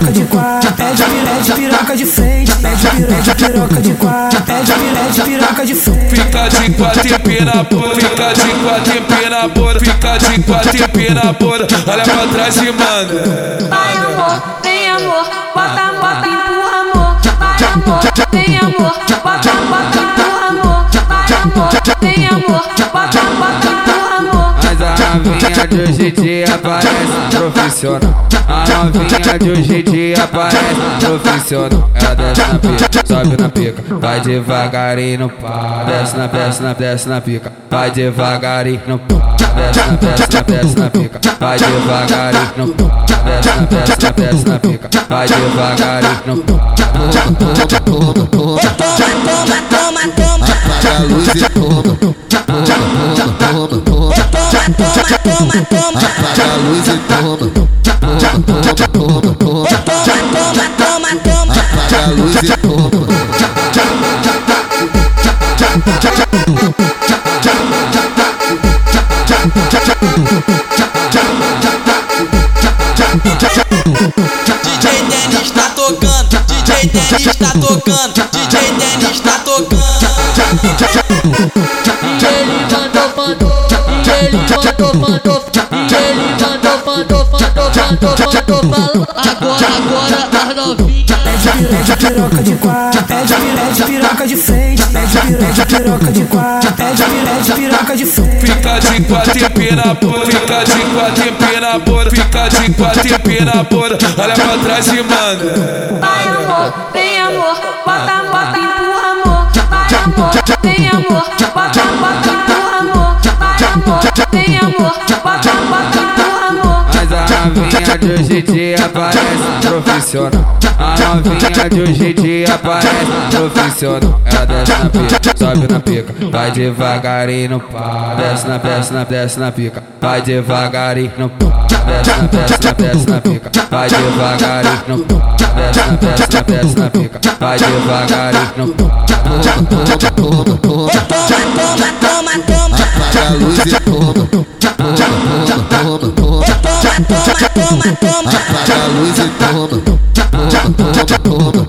Pede piroca de frente, pede piroca de quatro, pede piroca de frente. Fica de quatro e pira por, fica de quatro e pira por, fica de quatro e pira por. Olha pra trás e manda. Vai amor, vem amor, bota, bota, empurra amor. Vai amor, vem amor, bota, bota, empurra amor. Vai amor, vem amor, bota, bota, empurra amor. A novinha de hoje em dia parece profissional. A novinha de hoje em dia parece profissional. Ela desce na pica, sobe na pica, vai devagarinho no pau. Desce na, desce na, desce na pica, vai devagarinho no pau. Desce na, desce na, desce na pica, vai devagarinho no pau. Desce na, desce na, desce na pica, vai devagarinho no pau. Toma, toma, toma, apaga a luz e toma, apaga a luz e toma, apaga a luz e toma. DJ Dennis tá tocando, DJ Dennis tá tocando, DJ Dennis tá tocando. Pede piroca de quatro, pede piroca de frente, pede piroca de quatro, pede piroca de frente. Fica de quatro e pira por, fica de quatro e pira por, fica de quatro e pira por. Olha pra trás e manda. Vai amor, vem amor, bota, bota, empurra amor. Vai amor, vem amor, bota, bota, empurra amor. Vai amor, vem amor, bota, bota, empurra amor. Mas a novinha de hoje em dia parece profissional. A novinha de hoje em dia parece profissional. Ela desce na pica, sobe na pica, vai devagarinho no pau. Desce na, desce na, desce na pica, vai devagarinho no pau. Desce na, desce na, desce na pica, vai devagarinho no pau. Desce na, desce na, desce na pica, vai devagarinho no pau. Apaga a luz e toma, apaga a luz e toma.